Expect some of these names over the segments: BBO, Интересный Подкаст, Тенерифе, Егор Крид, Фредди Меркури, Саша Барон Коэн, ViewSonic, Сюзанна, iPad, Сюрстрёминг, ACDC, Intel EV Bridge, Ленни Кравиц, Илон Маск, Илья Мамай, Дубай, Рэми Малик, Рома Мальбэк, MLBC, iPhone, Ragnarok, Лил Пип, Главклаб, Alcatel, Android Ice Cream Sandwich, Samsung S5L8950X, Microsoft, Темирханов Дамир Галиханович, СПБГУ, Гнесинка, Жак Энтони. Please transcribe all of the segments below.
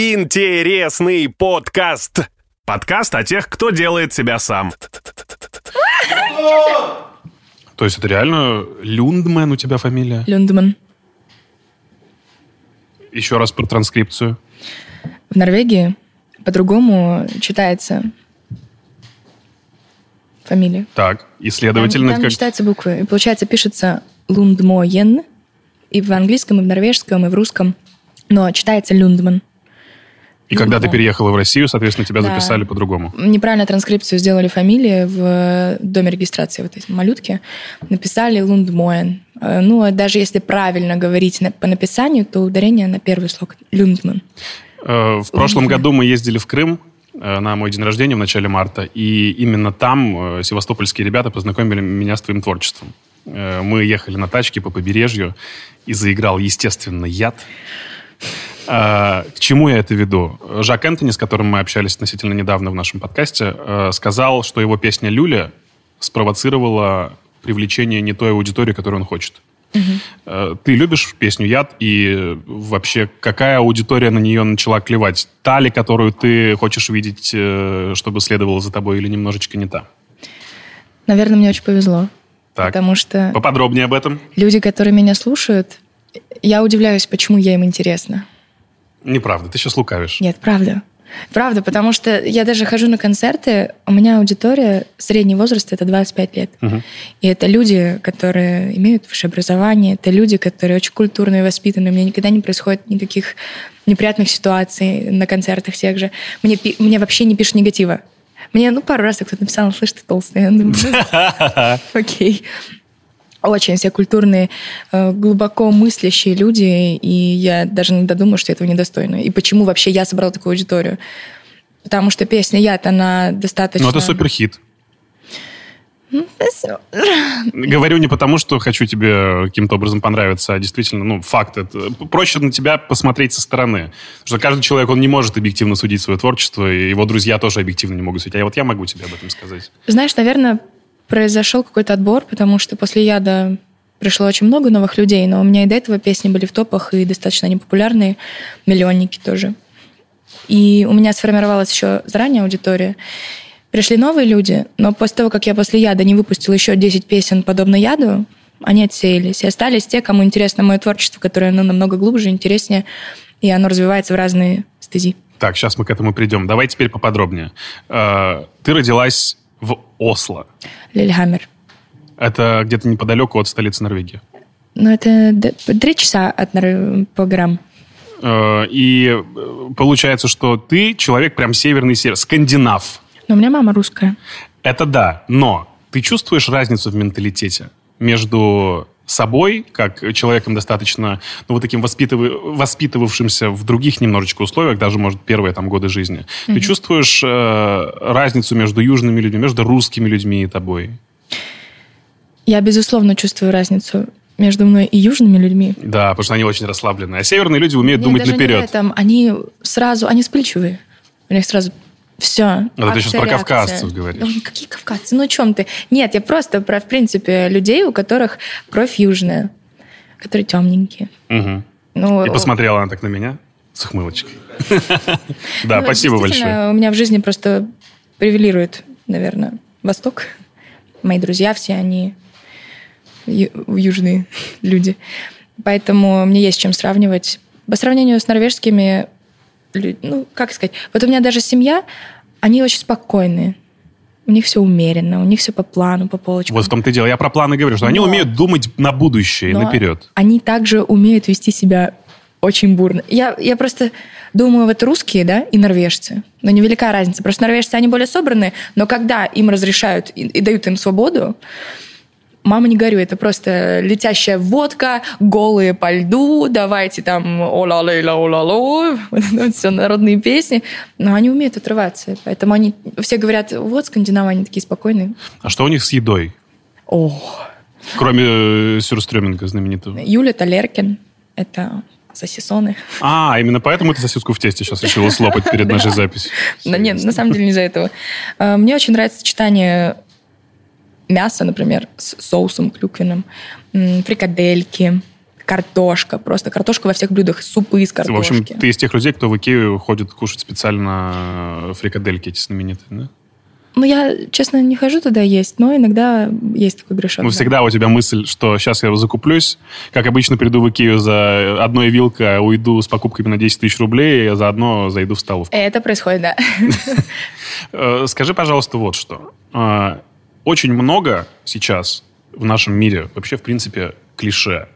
Интересный подкаст. Подкаст о тех, кто делает себя сам. То есть это реально Лундмоен у тебя фамилия? Лундмоен. Еще раз про транскрипцию. В Норвегии по-другому читается фамилия. Так, и следовательно... Там читаются буквы. И получается, пишется Лундмоен. И в английском, и в норвежском, и в русском. Но читается Лундмоен. И Лундмоен. Когда ты переехала в Россию, соответственно, тебя записали по-другому. Неправильно транскрипцию сделали фамилии в доме регистрации, вот эти малютки. Написали Лундмоен. Ну, даже если правильно говорить по написанию, то ударение на первый слог. Лундмоен. В прошлом году мы ездили в Крым на мой день рождения в начале марта. И именно там севастопольские ребята познакомили меня с твоим творчеством. Мы ехали на тачке по побережью и заиграл, естественно, «Яд». К чему я это веду? Жак Энтони, с которым мы общались относительно недавно в нашем подкасте, сказал, что его песня «Люля» спровоцировала привлечение не той аудитории, которую он хочет. Угу. Ты любишь песню «Яд», и вообще какая аудитория на нее начала клевать? Та ли, которую ты хочешь видеть, чтобы следовала за тобой, или немножечко не та? Наверное, мне очень повезло. Так. Потому что... Поподробнее об этом. Люди, которые меня слушают, я удивляюсь, почему я им интересна. Неправда, ты сейчас лукавишь. Нет, правда. Правда, потому что я даже хожу на концерты, у меня аудитория, средний возраст, это 25 лет. Угу. И это люди, которые имеют высшее образование, это люди, которые очень культурные, воспитанные. У меня никогда не происходит никаких неприятных ситуаций на концертах тех же. Мне вообще не пишут негатива. Мне, пару раз кто-то написал, слышь, ты толстая. Окей. Очень все культурные, глубоко мыслящие люди, и я даже иногда думаю, что этого недостойно. И почему вообще я собрала такую аудиторию? Потому что песня «Яд», она достаточно... Ну, это суперхит. Говорю не потому, что хочу тебе каким-то образом понравиться, а действительно, факт. Это проще на тебя посмотреть со стороны. Потому что каждый человек, он не может объективно судить свое творчество, и его друзья тоже объективно не могут судить. А я могу тебе об этом сказать. Знаешь, наверное, произошел какой-то отбор, потому что после «Яда» пришло очень много новых людей, но у меня и до этого песни были в топах, и достаточно они популярные, миллионники тоже. И у меня сформировалась еще заранее аудитория. Пришли новые люди, но после того, как я после «Яда» не выпустила еще 10 песен, подобно «Яду», они отсеялись. И остались те, кому интересно мое творчество, которое намного глубже, интереснее, и оно развивается в разные стези. Так, сейчас мы к этому придем. Давай теперь поподробнее. Ты родилась в Осло. Лильхаммер. Это где-то неподалеку от столицы Норвегии. Это 3 часа от программ. И получается, что ты человек прям северный, скандинав. Но у меня мама русская. Это да, но ты чувствуешь разницу в менталитете между собой, как человеком достаточно, таким воспитывавшимся в других немножечко условиях, даже, может, первые годы жизни. Mm-hmm. Ты чувствуешь разницу между южными людьми, между русскими людьми и тобой? Я, безусловно, чувствую разницу между мной и южными людьми. Да, потому что они очень расслаблены. А северные люди умеют думать наперед. Даже не в этом. Они вспыльчивые. У них сразу... Все. Это ты сейчас про кавказцев говоришь. Какие кавказцы? О чем ты? Нет, я просто про, в принципе, людей, у которых кровь южная, которые темненькие. Угу. И посмотрела она так на меня с ухмылочкой. Да, спасибо большое. У меня в жизни просто превалирует, наверное, Восток. Мои друзья все, они южные люди. Поэтому мне есть чем сравнивать. По сравнению с норвежскими... как сказать? Вот у меня даже семья, они очень спокойные. У них все умеренно, у них все по плану, по полочкам. Вот в том-то и дело. Я про планы говорю, что они умеют думать на будущее и наперед. Они также умеют вести себя очень бурно. Я просто думаю, русские, и норвежцы. Но невелика разница. Просто норвежцы, они более собраны, но когда им разрешают и дают им свободу, мама, не горюй, это просто летящая водка, голые по льду, давайте там о-ла-лей-ла-о-ла-ло, все народные песни. Но они умеют отрываться, поэтому они все говорят, скандинавы, они такие спокойные. А что у них с едой? Кроме сюрстрёминга знаменитого. Юля Талеркин, это сосисоны. Именно поэтому ты сосиску в тесте сейчас решила слопать перед нашей записью. Нет, на самом деле не из-за этого. Мне очень нравится сочетание... Мясо, например, с соусом клюквенным, фрикадельки, картошка, просто картошка во всех блюдах, супы из картошки. В общем, ты из тех людей, кто в Икею ходит кушать специально фрикадельки эти знаменитые, да? Ну, я, честно, не хожу туда есть, но иногда есть такой грешок. Ну, да. Всегда у тебя мысль, что сейчас я закуплюсь, как обычно, приду в Икею за одной вилкой, уйду с покупками на 10 тысяч рублей, а заодно зайду в столовку. Это происходит, да. Скажи, пожалуйста, вот что. Очень много сейчас в нашем мире вообще, в принципе, клише.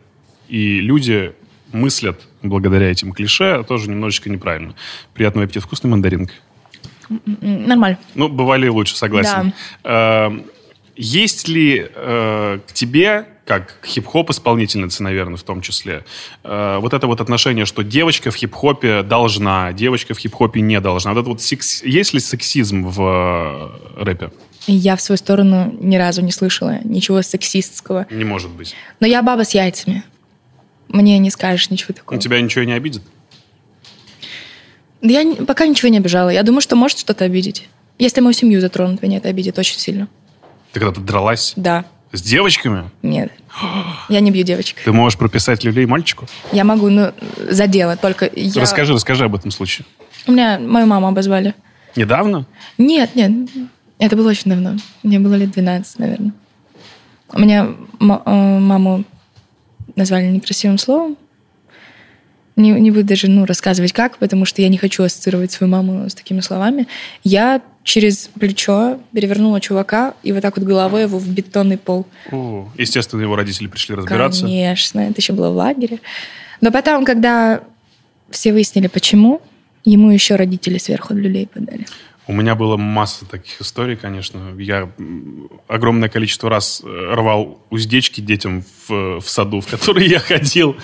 И люди мыслят благодаря этим клише тоже немножечко неправильно. Приятного аппетита, вкусный мандаринка. Нормально. Ну, бывали лучше, согласен. Да. Есть ли к тебе, как к хип-хоп-исполнительнице, наверное, в том числе, вот это вот отношение, что девочка в хип-хопе должна, девочка в хип-хопе не должна? Вот это вот есть ли сексизм в рэпе? Я в свою сторону ни разу не слышала ничего сексистского. Не может быть. Но я баба с яйцами. Мне не скажешь ничего такого. Тебя ничего не обидит? Да я пока ничего не обижала. Я думаю, что может что-то обидеть. Если мою семью затронут, меня это обидит очень сильно. Ты когда-то дралась? Да. С девочками? Нет. Я не бью девочек. Ты можешь прописать люлей мальчику? Я могу, но за дело только я... Расскажи об этом случае. У меня мою маму обозвали. Недавно? Нет. Это было очень давно. Мне было лет 12, наверное. У меня маму назвали некрасивым словом. Не буду даже рассказывать как, потому что я не хочу ассоциировать свою маму с такими словами. Я через плечо перевернула чувака и вот так вот головой его в бетонный пол. О, естественно, его родители пришли разбираться. Конечно, это еще было в лагере. Но потом, когда все выяснили, почему, ему еще родители сверху люлей подали. У меня было масса таких историй, конечно. Я огромное количество раз рвал уздечки детям в саду, в который я ходил.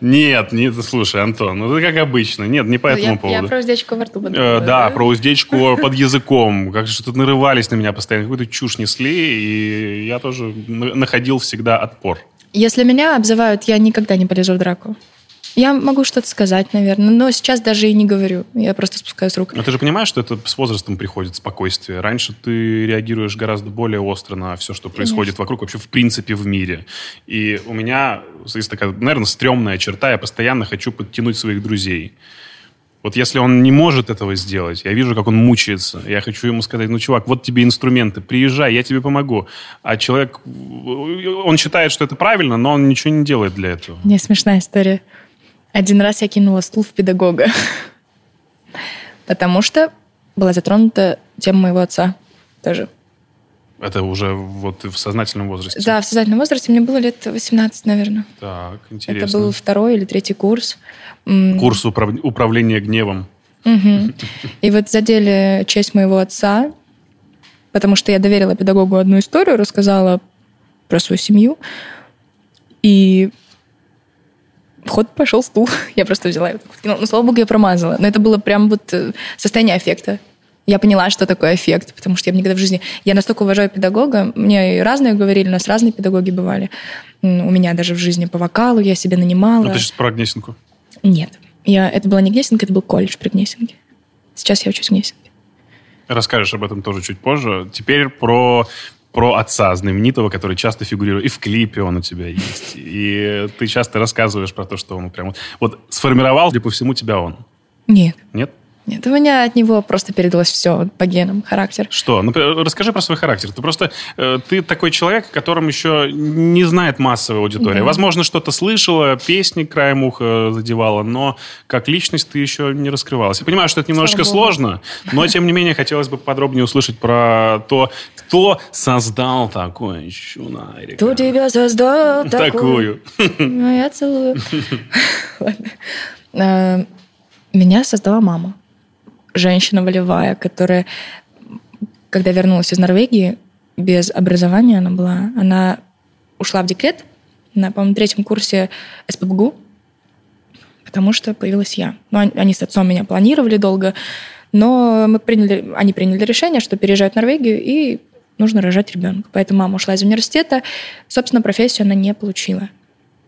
Нет, слушай, Антон, это как обычно. Нет, не по этому поводу. Я про уздечку во рту подумала. Да, про уздечку под языком. Как же тут нарывались на меня постоянно. Какую-то чушь несли, и я тоже находил всегда отпор. Если меня обзывают, я никогда не полезу в драку. Я могу что-то сказать, наверное, но сейчас даже и не говорю. Я просто спускаю с рук. Но ты же понимаешь, что это с возрастом приходит спокойствие. Раньше ты реагируешь гораздо более остро на все, что происходит вокруг, вообще в принципе в мире. И у меня есть такая, наверное, стрёмная черта. Я постоянно хочу подтянуть своих друзей. Вот если он не может этого сделать, я вижу, как он мучается. Я хочу ему сказать, чувак, вот тебе инструменты, приезжай, я тебе помогу. А человек, он считает, что это правильно, но он ничего не делает для этого. Мне смешная история. Один раз я кинула стул в педагога, потому что была затронута тема моего отца тоже. Это уже вот в сознательном возрасте? Да, в сознательном возрасте. Мне было лет 18, наверное. Так, интересно. Это был 2-й или 3-й курс. Курс управления гневом. И вот задели честь моего отца, потому что я доверила педагогу одну историю, рассказала про свою семью, и... в ход пошел стул. Я просто взяла его. Ну, слава богу, я промазала. Но это было прям вот состояние аффекта. Я поняла, что такое аффект, потому что я никогда в жизни... Я настолько уважаю педагога. Мне разные говорили, у нас разные педагоги бывали. У меня даже в жизни по вокалу я себе нанимала. Ну, ты сейчас про Гнесинку? Нет. Это была не Гнесинка, это был колледж при Гнесинке. Сейчас я учусь в Гнесинке. Расскажешь об этом тоже чуть позже. Теперь про отца знаменитого, который часто фигурирует. И в клипе он у тебя есть. И ты часто рассказываешь про то, что он прям... Вот сформировал ли по всему тебя он? Нет. Нет? Нет, у меня от него просто передалось все по генам, характер. Что? Ну, расскажи про свой характер. Ты просто... Ты такой человек, о котором еще не знает массовая аудитория. Да. Возможно, что-то слышала, песни краем уха задевала, но как личность ты еще не раскрывалась. Я понимаю, что это немножечко сложно, но, тем не менее, хотелось бы подробнее услышать про то... Кто создал такое чудо, Эрика? Кто тебя создал такую? Ну, я целую. Меня создала мама. Женщина волевая, которая, когда вернулась из Норвегии, без образования она была. Она ушла в декрет на, по-моему, 3-м курсе СПБГУ, потому что появилась я. Они с отцом меня планировали долго, но они приняли решение, что переезжают в Норвегию и... нужно рожать ребенка. Поэтому мама ушла из университета. Собственно, профессию она не получила.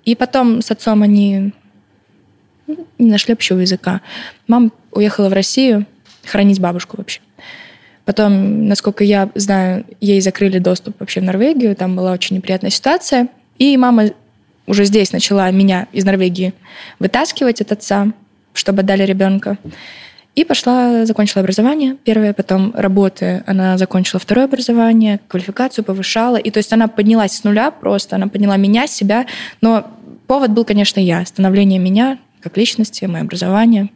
И потом с отцом они не нашли общего языка. Мама уехала в Россию хоронить бабушку вообще. Потом, насколько я знаю, ей закрыли доступ вообще в Норвегию. Там была очень неприятная ситуация. И мама уже здесь начала меня из Норвегии вытаскивать от отца, чтобы отдали ребенка. И пошла, закончила образование первое, потом работы. Она закончила второе образование, квалификацию повышала. И то есть она поднялась с нуля просто, она подняла меня, себя. Но повод был, конечно, я. Становление меня как личности, мое образование.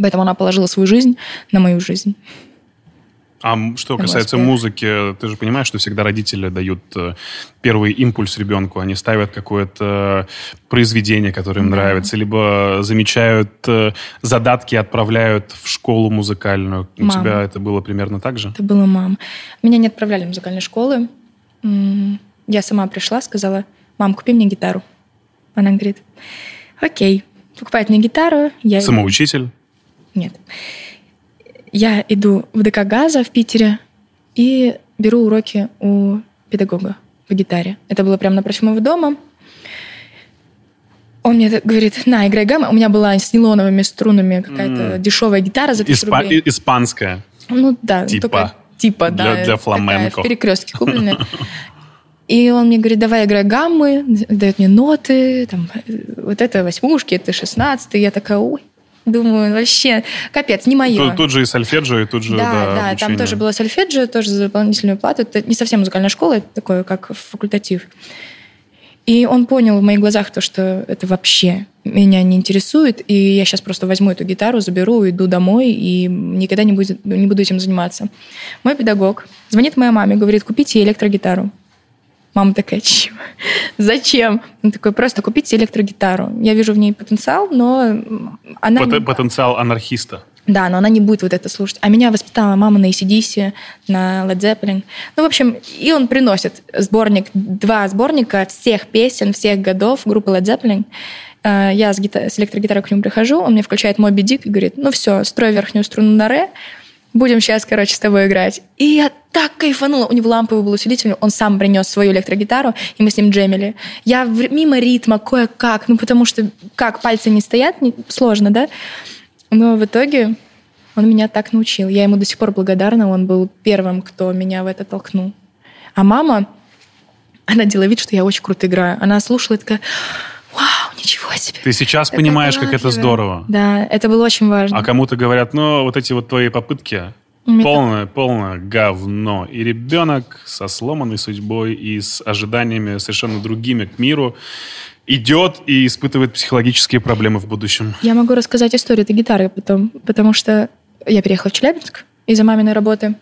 Поэтому она положила свою жизнь на мою жизнь. А что касается музыки, ты же понимаешь, что всегда родители дают первый импульс ребенку. Они ставят какое-то произведение, которое им нравится, либо замечают задатки, отправляют в школу музыкальную. У тебя это было примерно так же? Это было мама. Меня не отправляли в музыкальные школы. Я сама пришла, сказала: «Мам, купи мне гитару». Она говорит: «Окей». Покупает мне гитару. Я самоучитель? Нет. Я иду в ДК «Газа» в Питере и беру уроки у педагога по гитаре. Это было прямо напротив моего дома. Он мне говорит: «На, играй гаммы». У меня была с нейлоновыми струнами какая-то дешевая гитара за 1000 рублей. Испанская? Ну да. Типа? Типа, да. Для фламенко. Такая, в перекрестке купленная. И он мне говорит: «Давай играй гаммы». Дает мне ноты. Там, вот это 8, это 16. Я такая: «Ой». Думаю, вообще, капец, не мое. Тут же и сольфеджио, и тут же обучение. Там тоже было сольфеджио, тоже за дополнительную плату. Это не совсем музыкальная школа, это такое, как факультатив. И он понял в моих глазах то, что это вообще меня не интересует, и я сейчас просто возьму эту гитару, заберу, уйду домой, и никогда не буду этим заниматься. Мой педагог звонит моей маме, говорит: «Купите ей электрогитару». Мама такая: «Чего? Зачем?» Он такой: «Просто купите электрогитару. Я вижу в ней потенциал, но она...» Потенциал анархиста. Да, но она не будет вот это слушать. А меня воспитала мама на ACDC, на Led Zeppelin. Ну, в общем, и он приносит сборник, 2 сборника всех песен, всех годов группы Led Zeppelin. Я с электрогитарой к нему прихожу, он мне включает Моби Дик и говорит: «Ну все, строй верхнюю струну на ре, будем сейчас, короче, с тобой играть». И я так кайфанула. У него ламповый был усилитель, он сам принес свою электрогитару, и мы с ним джемили. Я мимо ритма кое-как, ну потому что как пальцы не стоят, сложно, да? Но в итоге он меня так научил. Я ему до сих пор благодарна, он был первым, кто меня в это толкнул. А мама, она делала вид, что я очень круто играю. Она слушала и такая: «Вау, ничего себе!» Ты сейчас так понимаешь, как это здорово. Да, это было очень важно. А кому-то говорят: «Ну, вот эти вот твои попытки полное говно». И ребенок со сломанной судьбой и с ожиданиями совершенно другими к миру идет и испытывает психологические проблемы в будущем. Я могу рассказать историю этой гитары потом, потому что я переехала в Челябинск из-за маминой работы.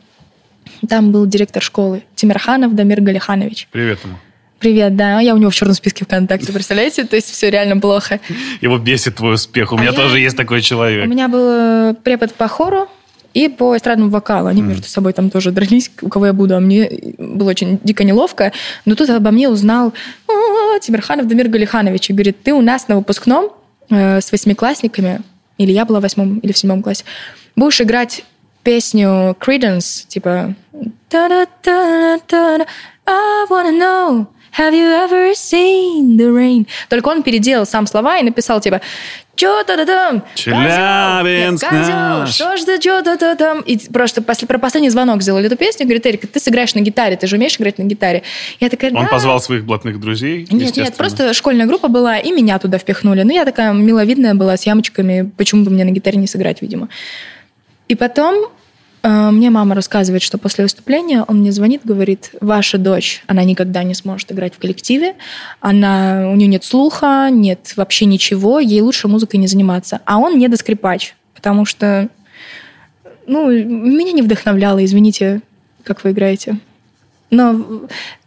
Там был директор школы Темирханов Дамир Галиханович. Привет ему. Привет, да. Я у него в черном списке ВКонтакте, представляете? То есть все реально плохо. Его бесит твой успех. У меня тоже есть такой человек. У меня был препод по хору и по эстрадному вокалу. Они между собой там тоже дрались, у кого я буду. А мне было очень дико неловко. Но тут обо мне узнал Темирханов Дамир Галиханович. И говорит: «Ты у нас на выпускном с 8-классниками, или я была в 8 или в 7 классе, будешь играть песню Creedence, типа... I wanna know, have you ever seen the rain?» Только он переделал сам слова и написал типа «Чё-то-то-там! Челябинск наш! Что ж ты чё-то-то-там!» И просто про последний звонок сделали эту песню. Говорит: «Эрика, ты сыграешь на гитаре, ты же умеешь играть на гитаре». Я такая: «Да». Он позвал своих блатных друзей, Нет, просто школьная группа была, и меня туда впихнули. Ну, я такая миловидная была, с ямочками, почему бы мне на гитаре не сыграть, видимо. И потом... Мне мама рассказывает, что после выступления он мне звонит, говорит: «Ваша дочь, она никогда не сможет играть в коллективе, у нее нет слуха, нет вообще ничего, ей лучше музыкой не заниматься». А он не доскрипач, потому что, меня не вдохновляло, извините, как вы играете. Но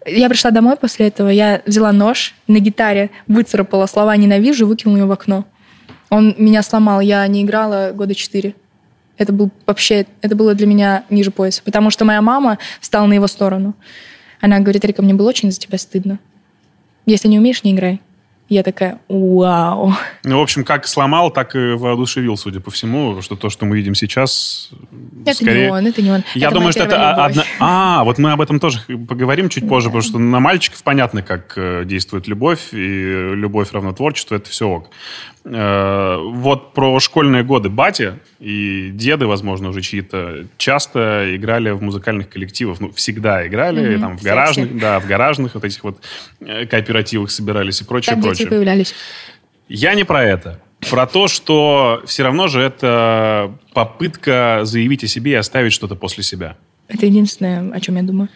я пришла домой после этого, я взяла нож, на гитаре выцарапала слова «ненавижу», выкинула ее в окно. Он меня сломал, я не играла года 4. Это было для меня ниже пояса, потому что моя мама встала на его сторону. Она говорит: «Эрика, мне было очень за тебя стыдно. Если не умеешь, не играй». Я такая: «Вау». Ну, в общем, как сломал, так и воодушевил, судя по всему, что то, что мы видим сейчас... Это не он. Я думаю, что это одна... вот мы об этом тоже поговорим чуть позже, потому что на мальчиков понятно, как действует любовь, и любовь равно творчеству, это все ок. Вот про школьные годы. Батя и деды, возможно, уже чьи-то, часто играли в музыкальных коллективах. Ну, всегда играли. Mm-hmm. Там, в гаражных вот этих вот кооперативах собирались и прочее. Там дети появлялись. Я не про это. Про то, что все равно же это попытка заявить о себе и оставить что-то после себя. Это единственное, о чем я думаю.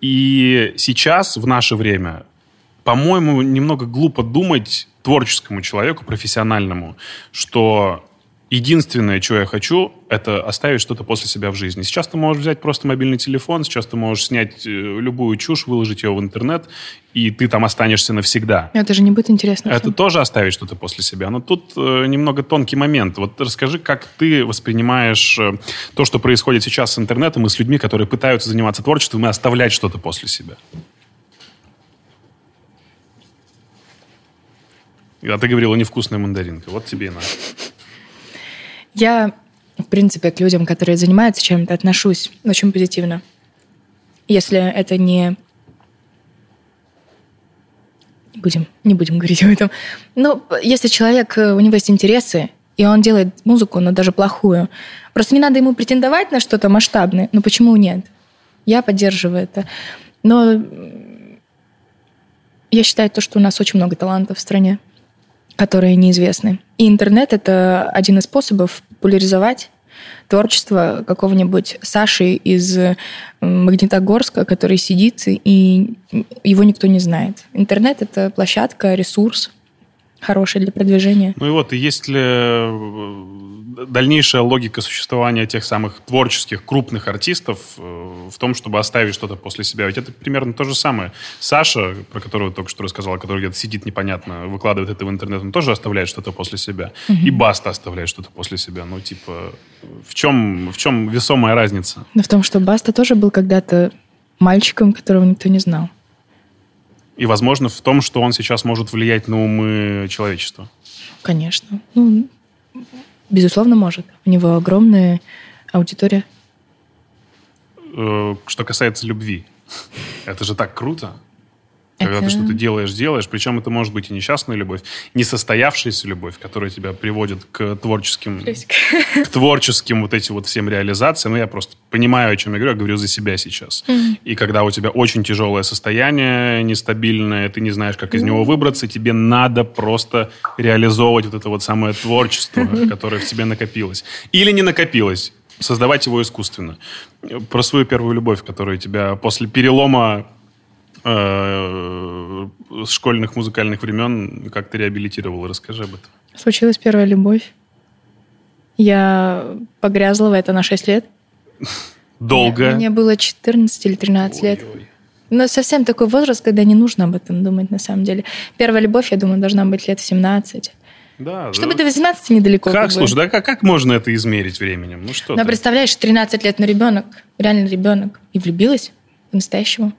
И сейчас, в наше время, по-моему, немного глупо думать творческому человеку, профессиональному, что единственное, чего я хочу, это оставить что-то после себя в жизни. Сейчас ты можешь взять просто мобильный телефон, сейчас ты можешь снять любую чушь, выложить ее в интернет, и ты там останешься навсегда. Это же не будет интересно. Это всем. Тоже оставить что-то после себя. Но тут немного тонкий момент. Вот расскажи, как ты воспринимаешь то, что происходит сейчас с интернетом и с людьми, которые пытаются заниматься творчеством и оставлять что-то после себя. А ты говорила, невкусная мандаринка. Вот тебе и надо. Я, в принципе, к людям, которые занимаются чем-то, отношусь очень позитивно. Если это не... Не будем говорить об этом. Но если человек, у него есть интересы, и он делает музыку, но даже плохую, просто не надо ему претендовать на что-то масштабное. Ну почему нет? Я поддерживаю это. Но я считаю то, что у нас очень много талантов в стране, которые неизвестны. И интернет — это один из способов популяризовать творчество какого-нибудь Саши из Магнитогорска, который сидит, и его никто не знает. Интернет — это площадка, ресурс хороший для продвижения. Ну и вот, есть ли дальнейшая логика существования тех самых творческих, крупных артистов в том, чтобы оставить что-то после себя? Ведь это примерно то же самое. Саша, про которого только что рассказала, который где-то сидит непонятно, выкладывает это в интернет, он тоже оставляет что-то после себя. Угу. И Баста оставляет что-то после себя. Ну, типа, в чем весомая разница? Да в том, что Баста тоже был когда-то мальчиком, которого никто не знал. И, возможно, в том, что он сейчас может влиять на умы человечества. Конечно. Ну, безусловно, может. У него огромная аудитория. Что касается любви. Это же так круто. Когда ты что-то делаешь. Причем это может быть и несчастная любовь, несостоявшаяся любовь, которая тебя приводит к творческим вот этим вот всем реализациям. Ну, я просто понимаю, о чем я говорю. Я говорю за себя сейчас. Mm-hmm. И когда у тебя очень тяжелое состояние, нестабильное, ты не знаешь, как из него выбраться, тебе надо просто реализовывать вот это вот самое творчество, которое в тебе накопилось. Или не накопилось. Создавать его искусственно. Про свою первую любовь, которая тебя после перелома с школьных музыкальных времен как ты реабилитировала? Расскажи об этом. Случилась первая любовь. Я погрязла в это на 6 лет. Долго? Мне было 14 или 13 лет. Но совсем такой возраст, когда не нужно об этом думать на самом деле. Первая любовь, я думаю, должна быть лет в 17. Да, чтобы до 18 недалеко. Как, слушай, да, как можно это измерить временем? Ну, что представляешь, 13 лет, но ребенок, реально ребенок. И влюбилась по-настоящему.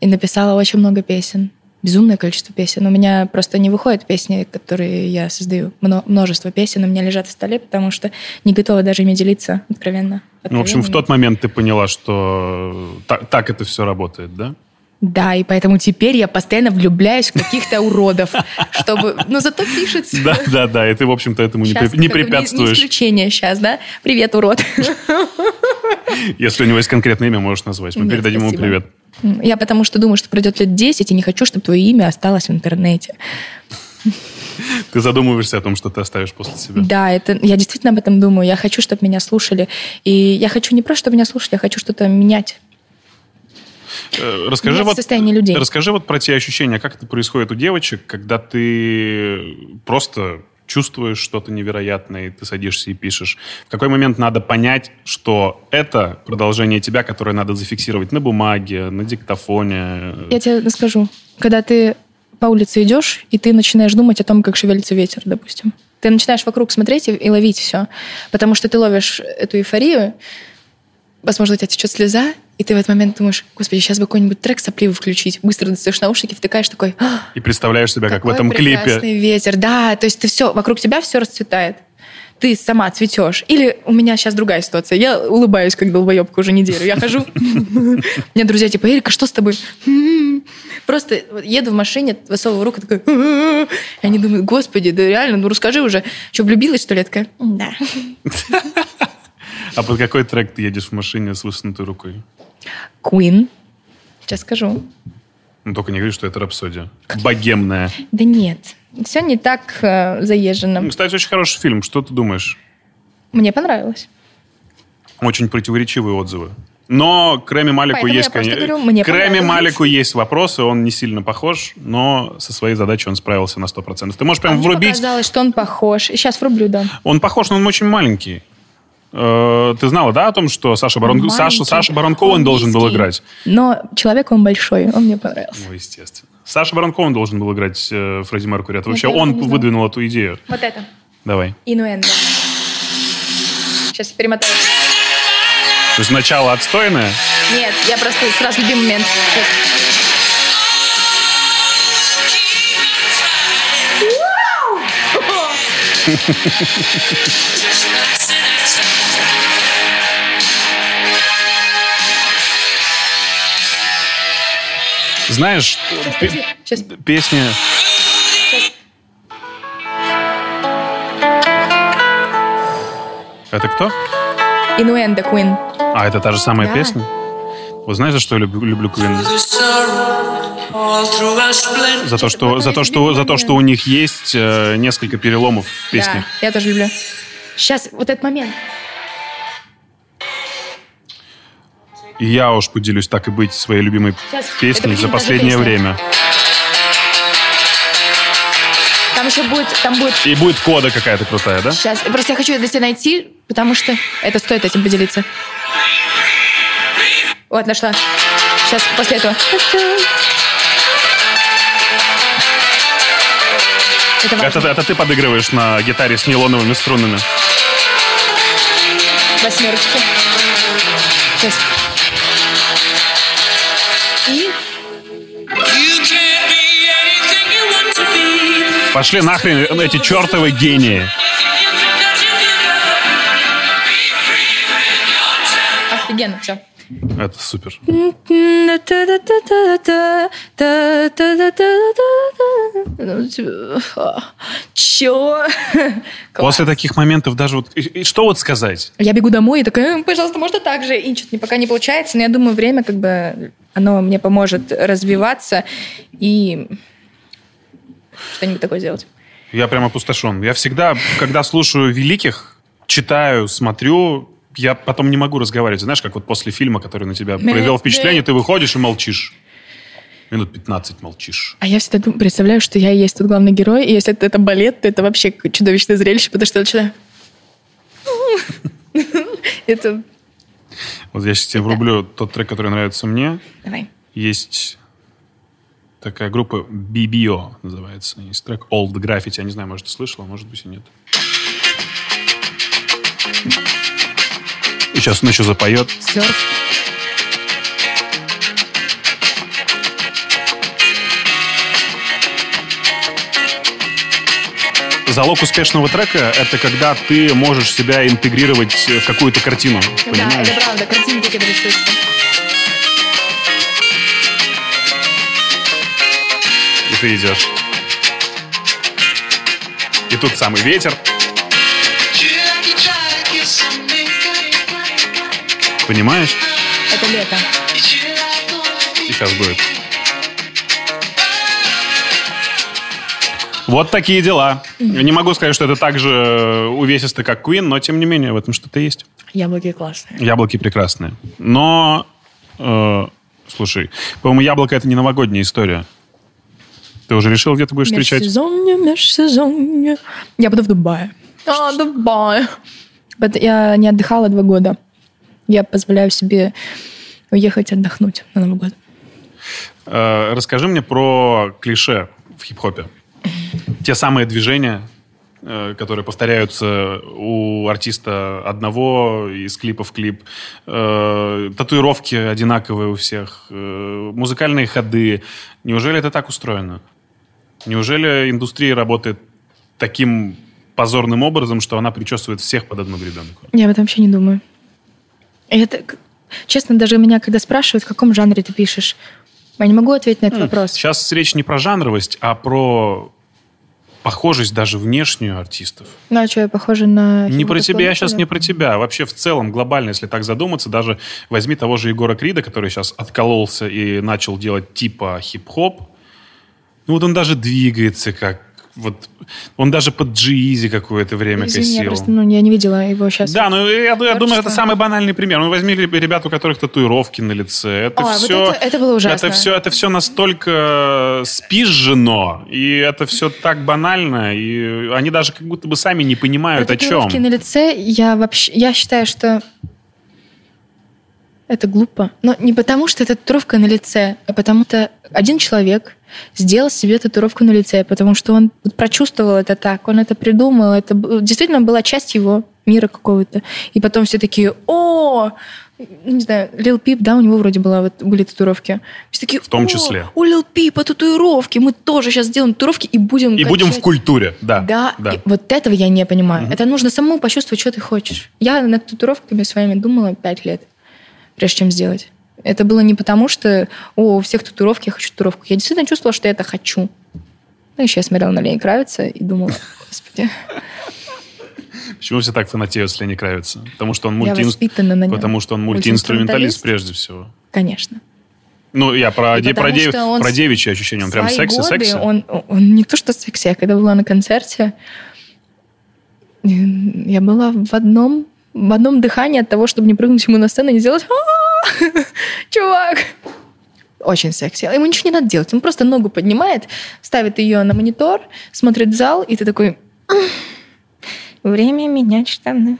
И написала очень много песен. Безумное количество песен. У меня просто не выходят песни, которые я создаю. Множество песен у меня лежат в столе, потому что не готова даже ими делиться откровенно. Ну, в общем, в тот момент ты поняла, что так это все работает, да? Да, и поэтому теперь я постоянно влюбляюсь в каких-то уродов, чтобы... Но зато пишется. Да, и ты, в общем-то, этому не препятствуешь. Не исключение сейчас, да? Привет, урод. Если у него есть конкретное имя, можешь назвать. Мы передадим ему привет. Я потому что думаю, что пройдет лет 10, и не хочу, чтобы твое имя осталось в интернете. Ты задумываешься о том, что ты оставишь после себя. Да, я действительно об этом думаю. Я хочу, чтобы меня слушали. И я хочу не просто, чтобы меня слушали, я хочу что-то менять. Расскажи вот про те ощущения, как это происходит у девочек, когда ты просто чувствуешь что-то невероятное, и ты садишься и пишешь. В какой момент надо понять, что это продолжение тебя, которое надо зафиксировать на бумаге, на диктофоне? Я тебе расскажу. Когда ты по улице идешь, и ты начинаешь думать о том, как шевелится ветер, допустим. Ты начинаешь вокруг смотреть и ловить все, потому что ты ловишь эту эйфорию, возможно, у тебя течет слеза, и ты в этот момент думаешь, господи, сейчас бы какой-нибудь трек сопливый включить. Быстро достаешь наушники, втыкаешь такой... И представляешь себя, как в этом клипе. Какой прекрасный ветер. Да, то есть ты все, вокруг тебя все расцветает. Ты сама цветешь. Или у меня сейчас другая ситуация. Я улыбаюсь, как долбоебка уже неделю. Я хожу. У меня друзья типа, Эрика, что с тобой? просто еду в машине, высовываю руку, такая... И они думают, господи, да реально, ну расскажи уже. Что, влюбилась, что ли? Я такая, да. А под какой трек ты едешь в машине с высунутой рукой? Queen. Сейчас скажу. Ну, только не говори, что это рапсодия. Богемная. Да нет. Все не так заезжено. Кстати, очень хороший фильм. Что ты думаешь? Мне понравилось. Очень противоречивые отзывы. Но к Рэми Малику есть, конечно. К Рэми Малику есть вопросы, он не сильно похож, но со своей задачей он справился на 100%. Ты можешь прям врубить. Мне показалось, что он похож. Сейчас врублю, да. Он похож, но он очень маленький. Ты знала, да, о том, что Саша Барон Коэн должен был играть? Но человек он большой, он мне понравился. Ну, естественно. Саша Барон Коэн должен был играть Фредди Меркури. Это вообще он выдвинул эту идею. Вот это. Давай. Инуэндо. Сейчас перемотаю. То есть начало отстойное? Нет, я просто сразу любимый момент. Знаешь, песня... Это кто? Инуэндо, Queen. А, это та же самая песня? Вот знаешь, за что я люблю Queen? За то, что у них есть несколько переломов в песне. Да, я тоже люблю. Сейчас, вот этот момент. И я уж поделюсь, так и быть, своей любимой песней за последнее время. Там еще будет... И будет кода какая-то крутая, да? Сейчас. Просто я хочу это для тебя найти, потому что это стоит этим поделиться. Вот, нашла. Сейчас, после этого. Это ты подыгрываешь на гитаре с нейлоновыми струнами. Восьмерочки. Сейчас. Пошли нахрен эти чертовы гении. Офигенно, все. Это супер. Чё? После таких моментов даже вот... Что вот сказать? Я бегу домой и такая, пожалуйста, можно так же? И что-то пока не получается, но я думаю, время как бы... Оно мне поможет развиваться и... что-нибудь такое сделать. Я прям опустошен. Я всегда, когда слушаю великих, читаю, смотрю, я потом не могу разговаривать. Знаешь, как вот после фильма, который на тебя произвел впечатление, ты выходишь и молчишь. Минут 15 молчишь. А я всегда представляю, что я и есть тут главный герой, и если это балет, то это вообще чудовищное зрелище, потому что я начинаю... Это... Вот я сейчас тебе врублю тот трек, который нравится мне. Давай. Есть... Такая группа BBO называется. Есть трек Old Graffiti. Я не знаю, может, ты слышала, может быть, и нет. И сейчас он еще запоет. Серф. Залог успешного трека — это когда ты можешь себя интегрировать в какую-то картину. Да, понимаешь? Это правда. Картинки какие-то рисуются. Ты идешь. И тут самый ветер. Понимаешь? Это лето. И сейчас будет. Вот такие дела. Я не могу сказать, что это так же увесисто, как Queen, но тем не менее в этом что-то есть. Яблоки классные. Яблоки прекрасные. Но, слушай, по-моему, яблоко — это не новогодняя история. Ты уже решил, где ты будешь встречать? Межсезонье. Я буду в Дубае. Дубай. Я не отдыхала 2 года. Я позволяю себе уехать отдохнуть на Новый год. Расскажи мне про клише в хип-хопе. Те самые движения, которые повторяются у артиста одного из клипа в клип. Татуировки одинаковые у всех. Музыкальные ходы. Неужели это так устроено? Неужели индустрия работает таким позорным образом, что она причесывает всех под одну гребенку? Я об этом вообще не думаю. Это, честно, даже меня когда спрашивают, в каком жанре ты пишешь, Я не могу ответить на этот вопрос. Сейчас речь не про жанровость, а про похожесть даже внешнюю артистов. Ну, а что, я похожа на... Не про тебя, я сейчас не про тебя. Вообще, в целом, глобально, если так задуматься, даже возьми того же Егора Крида, который сейчас откололся и начал делать типа хип-хоп. Ну, вот он даже двигается как... Вот он даже под G-Eazy какое-то время косил. Я просто, я не видела его сейчас. Да, я думаю, это самый банальный пример. Ну, возьми ребят, у которых татуировки на лице. Это было ужасно. Это все настолько спизжено, и это все так банально, и они даже как будто бы сами не понимают, про о чем. Татуировки на лице, я считаю, что это глупо. Но не потому, что это татуировка на лице, а потому что один человек сделал себе татуировку на лице, потому что он прочувствовал это так, он это придумал, это действительно была часть его мира какого-то. И потом все такие, не знаю, Лил Пип, да, у него вроде были татуировки. Все такие, в том числе. У Лил Пипа татуировки, мы тоже сейчас сделаем татуировки и будем... И будем в культуре, да. Да. Вот этого я не понимаю. Это нужно самому почувствовать, что ты хочешь. Я над татуировками с вами думала 5 лет, прежде чем сделать. Это было не потому, что у всех татуировки, я хочу татуировку. Я действительно чувствовала, что я это хочу. Ну, еще я смотрела на Ленни Кравица и думала, господи. Почему все так фанатеют с Ленни Кравица? Потому что он мультиинструменталист прежде всего. Конечно. Ну, я про девичье ощущение. Он прям секси-секси. Он не то, что секси. Я когда была на концерте, я была в одном дыхании от того, чтобы не прыгнуть ему на сцену и не сделать... Чувак! Очень секси. Ему ничего не надо делать. Он просто ногу поднимает, ставит ее на монитор, смотрит в зал, и ты такой... Время менять штаны.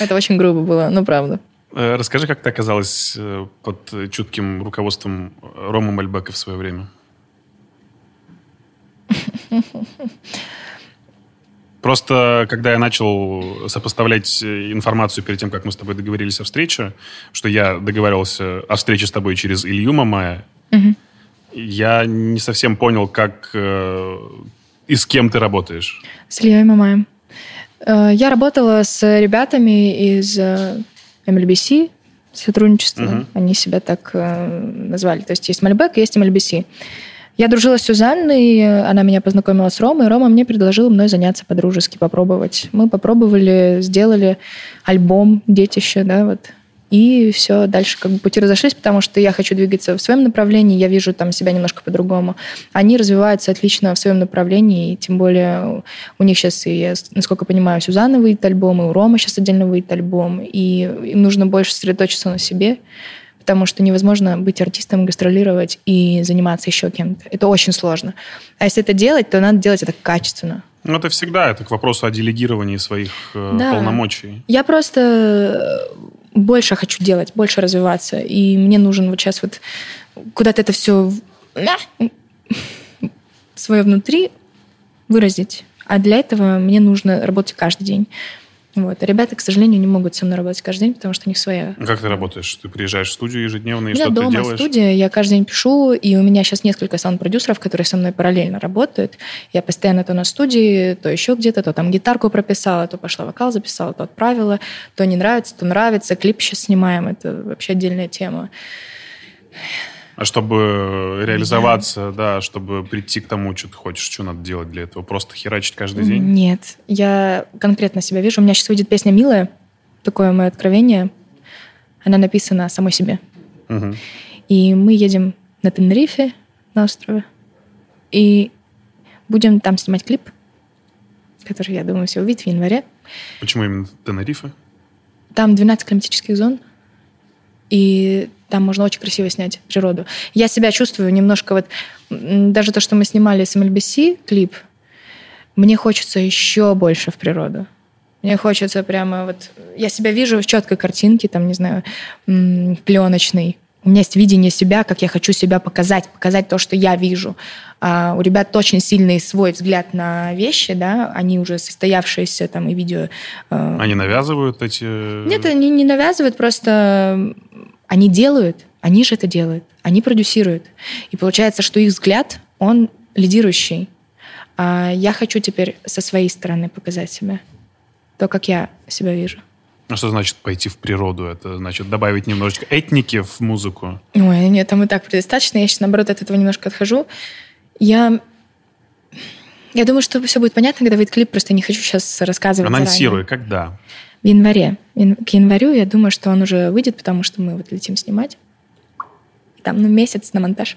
Это очень грубо было, но правда. Расскажи, как ты оказалась под чутким руководством Ромы Мальбэка в свое время? Просто, когда я начал сопоставлять информацию перед тем, как мы с тобой договорились о встрече, что я договаривался о встрече с тобой через Илью Мамая, я не совсем понял, как и с кем ты работаешь. С Ильей Мамаем. Я работала с ребятами из MLBC, сотрудничества. Они себя так назвали. То есть есть Мальбэк, есть MLBC. Я дружила с Сюзанной, она меня познакомила с Ромой, и Рома мне предложила мной заняться по-дружески, попробовать. Мы попробовали, сделали альбом «Детище», да, вот. И все, дальше как бы пути разошлись, потому что я хочу двигаться в своем направлении, я вижу там себя немножко по-другому. Они развиваются отлично в своем направлении, и тем более у них сейчас, и, насколько я понимаю, Сюзанна выйдет альбом, и у Ромы сейчас отдельно выйдет альбом, и им нужно больше сосредоточиться на себе, потому что невозможно быть артистом, гастролировать и заниматься еще кем-то. Это очень сложно. А если это делать, то надо делать это качественно. Ну, это всегда. Это к вопросу о делегировании своих полномочий. Я просто больше хочу делать, больше развиваться. И мне нужен вот сейчас вот куда-то это все свое внутри выразить. А для этого мне нужно работать каждый день. Вот. А ребята, к сожалению, не могут со мной работать каждый день, потому что у них своя... Как ты работаешь? Ты приезжаешь в студию ежедневно, и что ты делаешь? У меня дома студия, я каждый день пишу, и у меня сейчас несколько саунд-продюсеров, которые со мной параллельно работают. Я постоянно то на студии, то еще где-то, то там гитарку прописала, то пошла вокал записала, то отправила, то не нравится, то нравится. Клип сейчас снимаем, это вообще отдельная тема. А чтобы реализоваться, да, чтобы прийти к тому, что ты хочешь, что надо делать для этого? Просто херачить каждый день? Нет, я конкретно себя вижу. У меня сейчас выйдет песня «Милая», такое мое откровение. Она написана самой себе. Угу. И мы едем на Тенерифе, на острове, и будем там снимать клип, который, я думаю, все увидят в январе. Почему именно Тенерифе? Там 12 климатических зон, и... Там можно очень красиво снять природу. Я себя чувствую немножко вот... Даже то, что мы снимали с MLBC клип, мне хочется еще больше в природу. Мне хочется прямо вот... Я себя вижу в четкой картинке, там, не знаю, пленочной. У меня есть видение себя, как я хочу себя показать то, что я вижу. А у ребят очень сильный свой взгляд на вещи, да, они уже состоявшиеся там и видео... Они навязывают эти... Нет, они не навязывают, просто... Они делают, они же это делают, они продюсируют. И получается, что их взгляд, он лидирующий. А я хочу теперь со своей стороны показать себя, то, как я себя вижу. А что значит пойти в природу? Это значит добавить немножечко этники в музыку? Ой, нет, там и так предостаточно. Я сейчас, наоборот, от этого немножко отхожу. Я думаю, что все будет понятно, когда выйдет клип. Просто не хочу сейчас рассказывать анонсирую, заранее. Когда? В январе. К январю, я думаю, что он уже выйдет, потому что мы вот летим снимать. Там, месяц на монтаж.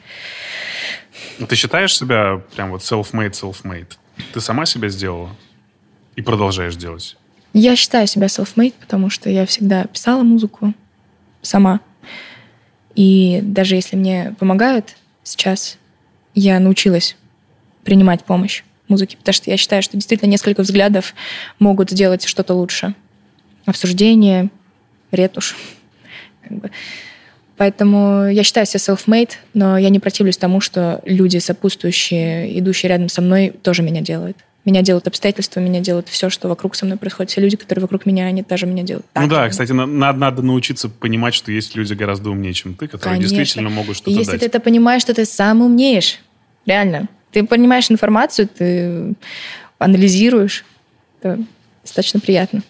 Ты считаешь себя прям вот self-made? Ты сама себя сделала и продолжаешь делать? Я считаю себя self-made, потому что я всегда писала музыку сама. И даже если мне помогают сейчас, я научилась принимать помощь музыки, потому что я считаю, что действительно несколько взглядов могут сделать что-то лучше. Обсуждение, ретушь. Поэтому я считаю себя self-made, но я не противлюсь тому, что люди, сопутствующие, идущие рядом со мной, тоже меня делают. Меня делают обстоятельства, меня делают все, что вокруг со мной происходит. Все люди, которые вокруг меня, они тоже меня делают. Так, ну да, кстати, надо научиться понимать, что есть люди гораздо умнее, чем ты, которые Конечно. Действительно могут что-то дать. Если ты это понимаешь, что ты сам умнеешь, реально. Ты понимаешь информацию, ты анализируешь. Это достаточно приятно.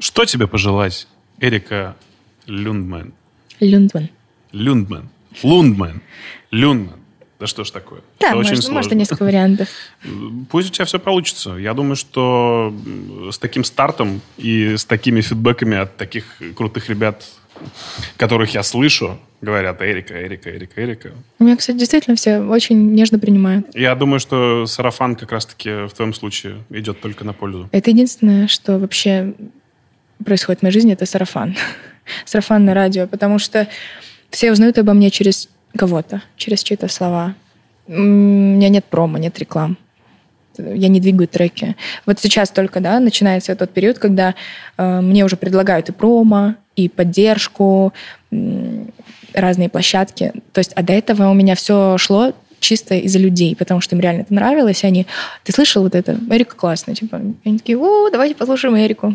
Что тебе пожелать, Эрика Лундмоен? Лундмоен. Да что ж такое? Да, это очень сложно. Может, и несколько вариантов. Пусть у тебя все получится. Я думаю, что с таким стартом и с такими фидбэками от таких крутых ребят, которых я слышу, говорят Эрика. У меня, кстати, действительно все очень нежно принимают. Я думаю, что сарафан как раз-таки в твоем случае идет только на пользу. Это единственное, что вообще происходит в моей жизни, это сарафан. Сарафан на радио, потому что все узнают обо мне через кого-то, через чьи-то слова. У меня нет промо, нет реклам. Я не двигаю треки. Вот сейчас только, да, начинается тот период, когда мне уже предлагают и промо, и поддержку, разные площадки. То есть, а до этого у меня все шло чисто из-за людей, потому что им реально это нравилось. И они, ты слышал вот это? Эрика классная. Типа, они такие, давайте послушаем Эрику.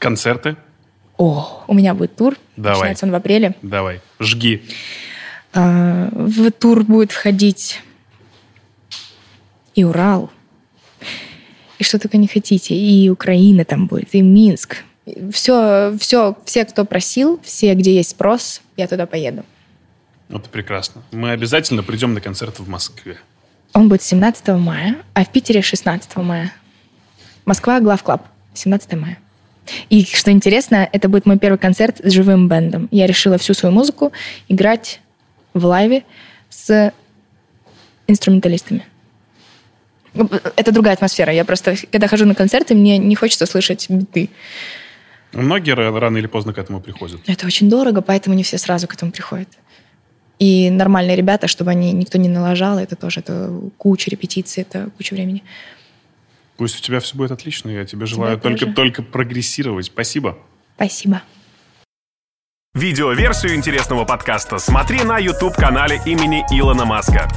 Концерты? У меня будет тур. Давай. Начинается он в апреле. Давай, жги. В тур будет входить и Урал, и что только не хотите, и Украина там будет, и Минск. Все, кто просил, все, где есть спрос, я туда поеду. Это прекрасно. Мы обязательно придем на концерт в Москве. Он будет 17 мая, а в Питере 16 мая. Москва, Главклаб, 17 мая. И, что интересно, это будет мой первый концерт с живым бэндом. Я решила всю свою музыку играть в лайве с инструменталистами. Это другая атмосфера. Я просто, когда хожу на концерты, мне не хочется слышать биты. Многие рано или поздно к этому приходят. Это очень дорого, поэтому не все сразу к этому приходят. И нормальные ребята, чтобы они никто не налажал, это тоже это куча репетиций, это куча времени. Пусть у тебя все будет отлично. Я тебе желаю только прогрессировать. Спасибо. Спасибо. Видеоверсию интересного подкаста смотри на YouTube-канале имени Илона Маска.